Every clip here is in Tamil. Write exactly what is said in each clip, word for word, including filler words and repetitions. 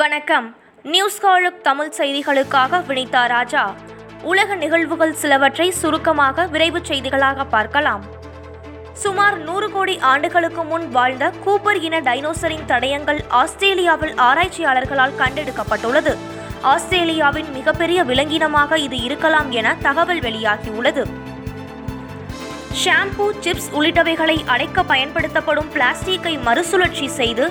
வணக்கம். நியூஸ் காலுக்கு தமிழ் செய்திகளுக்காக வினிதா ராஜா. உலக நிகழ்வுகள் சிலவற்றை சுருக்கமாக விரைவு செய்திகளாக பார்க்கலாம். சுமார் நூறு கோடி ஆண்டுகளுக்கு முன் வாழ்ந்த கூப்பர் இன டைனோசரின் தடயங்கள் ஆஸ்திரேலியாவில் ஆராய்ச்சியாளர்களால் கண்டெடுக்கப்பட்டுள்ளது. ஆஸ்திரேலியாவின் மிகப்பெரிய விலங்கினமாக இது இருக்கலாம் என தகவல் வெளியாகியுள்ளது. ஷாம்பூ, சிப்ஸ் உள்ளிட்டவைகளை அடைக்க பயன்படுத்தப்படும் பிளாஸ்டிக்கை மறுசுழற்சி செய்து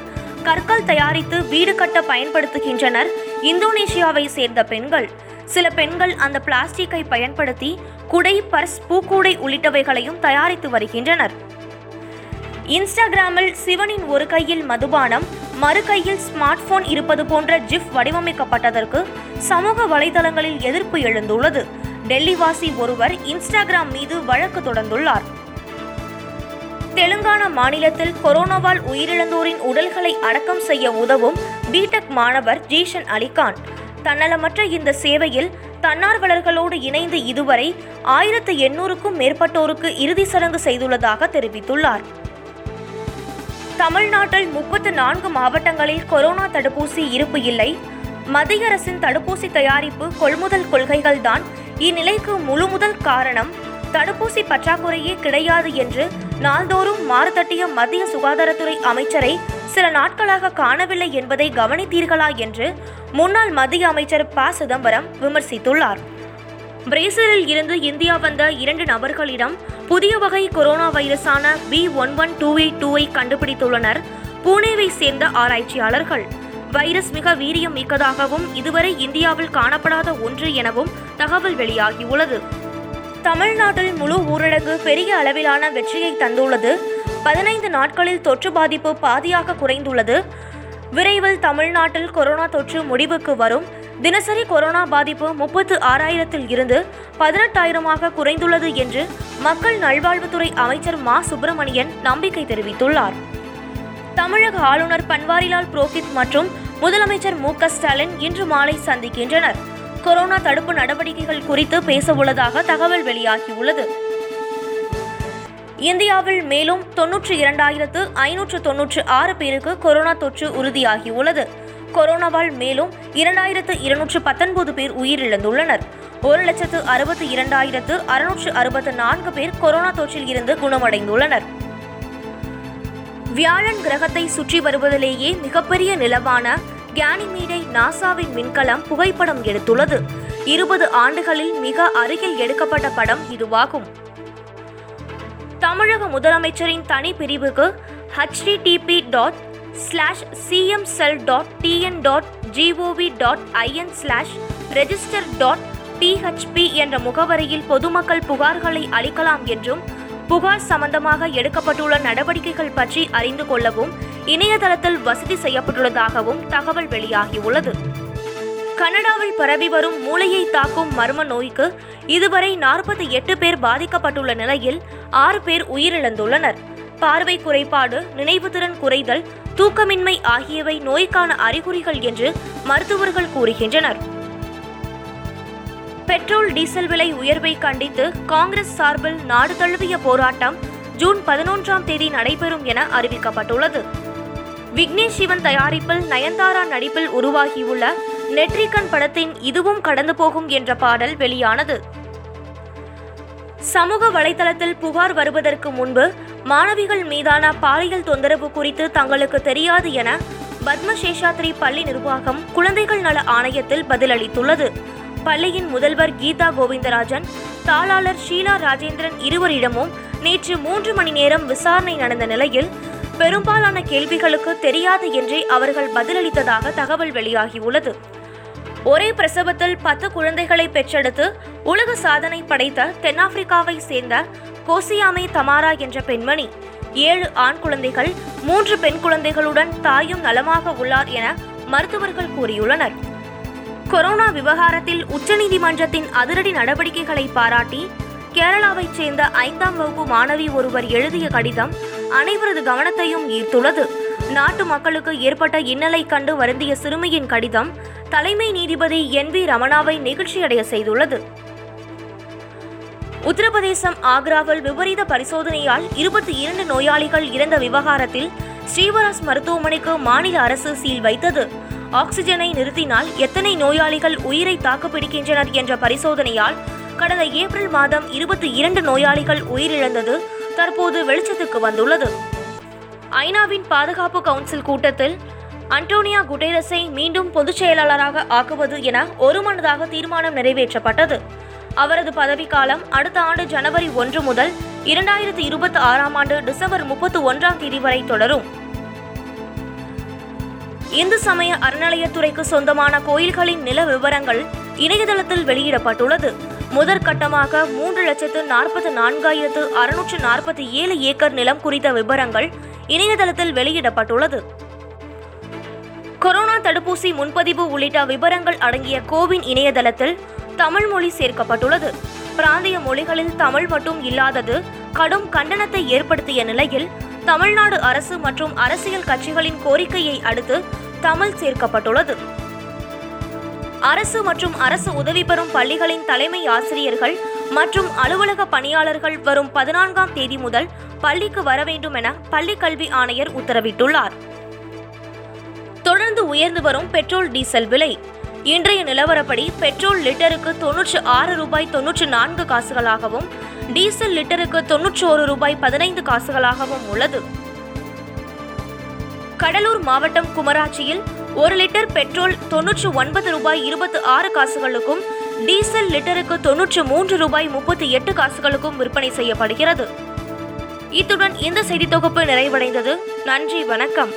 கற்கள் தயாரித்து வீடு கட்ட பயன்படுத்துகின்றனர் இந்தோனேஷியாவை சேர்ந்த பெண்கள். சில பெண்கள் அந்த பிளாஸ்டிக்கை பயன்படுத்தி குடை, பர்ஸ், பூக்கூடை உள்ளிட்டவைகளையும் தயாரித்து வருகின்றனர். இன்ஸ்டாகிராமில் சிவனின் ஒரு கையில் மதுபானம், மறு கையில் ஸ்மார்ட் போன் இருப்பது போன்ற ஜிஃப் வடிவமைக்கப்பட்டதற்கு சமூக வலைதளங்களில் எதிர்ப்பு எழுந்துள்ளது. டெல்லிவாசி ஒருவர் இன்ஸ்டாகிராம் மீது வழக்கு தொடர்ந்துள்ளார். தெலுங்கானா மாநிலத்தில் கொரோனாவால் உயிரிழந்தோரின் உடல்களை அடக்கம் செய்ய உதவும் பிடெக் மாணவர் ஜீஷன் அலிகான். தன்னலமற்ற இந்த சேவையில் தன்னார்வலர்களோடு இணைந்து இதுவரை ஆயிரத்து எண்ணூறுக்கும் மேற்பட்டோருக்கு இறுதி சடங்கு செய்துள்ளதாக தெரிவித்துள்ளார். தமிழ்நாட்டில் முப்பத்து நான்கு மாவட்டங்களில் கொரோனா தடுப்பூசி இருப்பு இல்லை. மத்திய அரசின் தடுப்பூசி தயாரிப்பு கொள்முதல் கொள்கைகள் தான் இந்நிலைக்கு முழு முதல் காரணம். தடுப்பூசி பற்றாக்குறையே கிடையாது என்று நாள்தோறும் மாறுதட்டிய மத்திய சுகாதாரத்துறை அமைச்சரை சில நாட்களாக காணவில்லை என்பதை கவனித்தீர்களா என்று முன்னாள் மத்திய அமைச்சர் ப சிதம்பரம் விமர்சித்துள்ளார். பிரேசிலில் இருந்து இந்தியா வந்த இரண்டு நபர்களிடம் புதிய வகை கொரோனா வைரஸான B one one two two I கண்டுபிடித்துள்ளனர் புனேவை சேர்ந்த ஆராய்ச்சியாளர்கள். வைரஸ் மிக வீரியம் மிக்கதாகவும் இதுவரை இந்தியாவில் காணப்படாத ஒன்று எனவும் தகவல் வெளியாகியுள்ளது. தமிழ்நாட்டில் முழு ஊரடங்கு பெரிய அளவிலான வெற்றியை தந்துள்ளது. பதினைந்து நாட்களில் தொற்று பாதிப்பு பாதியாக குறைந்துள்ளது. விரைவில் தமிழ்நாட்டில் கொரோனா தொற்று முடிவுக்கு வரும். தினசரி கொரோனா பாதிப்பு முப்பத்து ஆறாயிரத்தில் இருந்து பதினெட்டாயிரமாக குறைந்துள்ளது என்று மக்கள் நல்வாழ்வுத்துறை அமைச்சர் மா சுப்பிரமணியன் நம்பிக்கை தெரிவித்துள்ளார். தமிழக ஆளுநர் பன்வாரிலால் புரோஹித் மற்றும் முதலமைச்சர் மு க ஸ்டாலின் இன்று மாலை சந்திக்கின்றனர். கொரோனா தடுப்பு நடவடிக்கைகள் குறித்து பேசவுள்ளதாக தகவல் வெளியாகியுள்ளது. இந்தியாவில் மேலும் தொன்னூற்று இரண்டாயிரத்து ஐநூற்று தொன்னூற்று ஆறு பேருக்கு கொரோனா தொற்று உறுதியாகியுள்ளது. கொரோனாவால் மேலும் இரண்டாயிரத்து இருநூற்று பத்தொன்பது பேர் உயிரிழந்துள்ளனர். ஒரு லட்சத்து அறுபத்தி இரண்டாயிரத்து அறுநூற்று அறுபத்து நான்கு பேர் கொரோனா தொற்றில் இருந்து குணமடைந்துள்ளனர். வியாழன் கிரகத்தை சுற்றி வருவதிலேயே மிகப்பெரிய நிலவான கேனிமீடை நாசாவின் விண்கலம் புகைப்படம் எடுத்துள்ளது. இருபது ஆண்டுகளில் மிக அருகில் எடுக்கப்பட்ட படம் இதுவாகும். தமிழக முதலமைச்சரின் தனி பிரிவுக்கு HTTP dot slash CM cell dot TN dot GOV dot IN slash register dot PHP என்ற முகவரியில் பொதுமக்கள் புகார்களை அளிக்கலாம் என்றும் புகார் சம்பந்தமாக எடுக்கப்பட்டுள்ள நடவடிக்கைகள் பற்றி அறிந்து கொள்ளவும் இணையதளத்தில் வசதி செய்யப்பட்டுள்ளதாகவும் தகவல் வெளியாகியுள்ளது. கனடாவில் பரவி வரும் மூளையை தாக்கும் மர்ம நோய்க்கு இதுவரை நாற்பத்தி எட்டு பேர் பாதிக்கப்பட்டுள்ள நிலையில் ஆறு பேர் உயிரிழந்துள்ளனர். பார்வை குறைபாடு, நினைவுத்திறன் குறைதல், தூக்கமின்மை ஆகியவை நோய்க்கான அறிகுறிகள் என்று மருத்துவர்கள் கூறுகின்றனர். பெட்ரோல், டீசல் விலை உயர்வை கண்டித்து காங்கிரஸ் சார்பில் நாடு தழுவிய போராட்டம் ஜூன் பதினொன்றாம் தேதி நடைபெறும் என அறிவிக்கப்பட்டுள்ளது. விக்னேஷ் சிவன் தயாரிப்பில் நயன்தாரா நடிப்பில் உருவாகியுள்ள நெற்றிகன் படத்தின் இதுவும் கடந்து போகும் என்ற பாடல் வெளியானது. சமூக வலைதளத்தில் புகார் வருவதற்கு முன்பு மாணவிகள் மீதான பாலியல் தொந்தரவு குறித்து தங்களுக்கு தெரியாது என பத்மசேஷாத்ரி பள்ளி நிர்வாகம் குழந்தைகள் நல ஆணையத்தில் பதிலளித்துள்ளது. பள்ளியின் முதல்வர் கீதா கோவிந்தராஜன், தாளாளர் ஷீலா ராஜேந்திரன் இருவரிடமும் நேற்று மூன்று மணி நேரம் விசாரணை நடந்த நிலையில் பெரும்பாலான கேள்விகளுக்கு தெரியாது என்றே அவர்கள் பதிலளித்ததாக தகவல் வெளியாகியுள்ளது. ஒரே பிரசவத்தில் பத்து குழந்தைகளை பெற்றெடுத்து உலக சாதனை படைத்த தென்னாப்பிரிக்காவை சேர்ந்த கோசியாமே தமாரா என்ற பெண்மணி ஏழு ஆண் குழந்தைகள், மூன்று பெண் குழந்தைகளுடன் தாயும் நலமாக உள்ளார் என மருத்துவர்கள் கூறியுள்ளனர். கொரோனா விவகாரத்தில் உச்சநீதிமன்றத்தின் அதிரடி நடவடிக்கைகளை பாராட்டி கேரளாவைச் சேர்ந்த ஐந்தாம் வகுப்பு மாணவி ஒருவர் எழுதிய கடிதம் அனைவரது கவனத்தையும் ஈர்த்துள்ளது. நாட்டு மக்களுக்கு ஏற்பட்ட இன்னலை கண்டு வருந்திய சிறுமியின் கடிதம் தலைமை நீதிபதி என் வி ரமணாவை நெகிழ்ச்சியடைய செய்துள்ளது. உத்தரப்பிரதேசம் ஆக்ராவில் விபரீத பரிசோதனையால் இருபத்தி இரண்டு நோயாளிகள் இறந்த விவகாரத்தில் ஸ்ரீவராஸ் மருத்துவமனைக்கு மாநில அரசு சீல் வைத்தது. ஆக்சிஜனை நிறுத்தினால் எத்தனை நோயாளிகள் உயிரை தாக்குப்பிடிக்கின்றனர் என்ற பரிசோதனையால் கடந்த ஏப்ரல் மாதம் இருபத்தி இரண்டு நோயாளிகள் உயிரிழந்தது தற்போது வெளிச்சத்துக்கு வந்துள்ளது. ஐநாவின் பாதுகாப்பு கவுன்சில் கூட்டத்தில் அன்டோனியா குட்டேரஸை மீண்டும் பொதுச் செயலாளராக ஆக்குவது என ஒருமனதாக தீர்மானம் நிறைவேற்றப்பட்டது. அவரது பதவிக்காலம் அடுத்த ஆண்டு ஜனவரி ஒன்று முதல் இரண்டாயிரத்தி இருபத்தி ஆறாம் ஆண்டு டிசம்பர் முப்பத்தி ஒன்றாம் தேதி வரை தொடரும். இந்து சமய அறநிலையத்துறைக்கு சொந்தமான கோயில்களின் நில விவரங்கள் இணையதளத்தில் வெளியிடப்பட்டுள்ளது. முதற்கட்டமாக மூன்று லட்சத்து நாற்பத்தி நான்காயிரத்து அறுநூற்று நாற்பத்தி ஏழு ஏக்கர் நிலம் குறித்த விவரங்கள் இணையதளத்தில் வெளியிடப்பட்டுள்ளது. கொரோனா தடுப்பூசி முன்பதிவு உள்ளிட்ட விவரங்கள் அடங்கிய கோவின் இணையதளத்தில் தமிழ் மொழி சேர்க்கப்பட்டுள்ளது. பிராந்திய மொழிகளில் தமிழ் மட்டும் இல்லாதது கடும் கண்டனத்தை ஏற்படுத்திய நிலையில் தமிழ்நாடு அரசு மற்றும் அரசியல் கட்சிகளின் கோரிக்கையை அடுத்து தமிழ் சேர்க்கப்பட்டுள்ளது. அரசு மற்றும் அரசு உதவி பெறும் பள்ளிகளின் தலைமை ஆசிரியர்கள் மற்றும் அலுவலக பணியாளர்கள் வரும் பதினான்காம் தேதி முதல் பள்ளிக்கு வர வேண்டும் என பள்ளிக் கல்வி ஆணையர் உத்தரவிட்டுள்ளார். தொடர்ந்து உயர்ந்து வரும் பெட்ரோல் டீசல் விலை. இன்றைய நிலவரப்படி பெட்ரோல் லிட்டருக்கு தொன்னூற்று ஆறு ரூபாய் தொன்னூற்று நான்கு காசுகளாகவும் டீசல் லிட்டருக்கு தொன்னூற்று ஒரு ரூபாய் பதினைந்து காசுகளாகவும் உள்ளது. கடலூர் மாவட்டம் குமராட்சியில் ஒரு லிட்டர் பெட்ரோல் தொன்னூற்று ஒன்பது ரூபாய் இருபத்தி ஆறு காசுகளுக்கும் டீசல் லிட்டருக்கு தொன்னூற்று மூன்று ரூபாய் முப்பத்தி எட்டு காசுகளுக்கும் விற்பனை செய்யப்படுகிறது. இத்துடன் இந்த செய்தி தொகுப்பு நிறைவடைந்தது. நன்றி, வணக்கம்.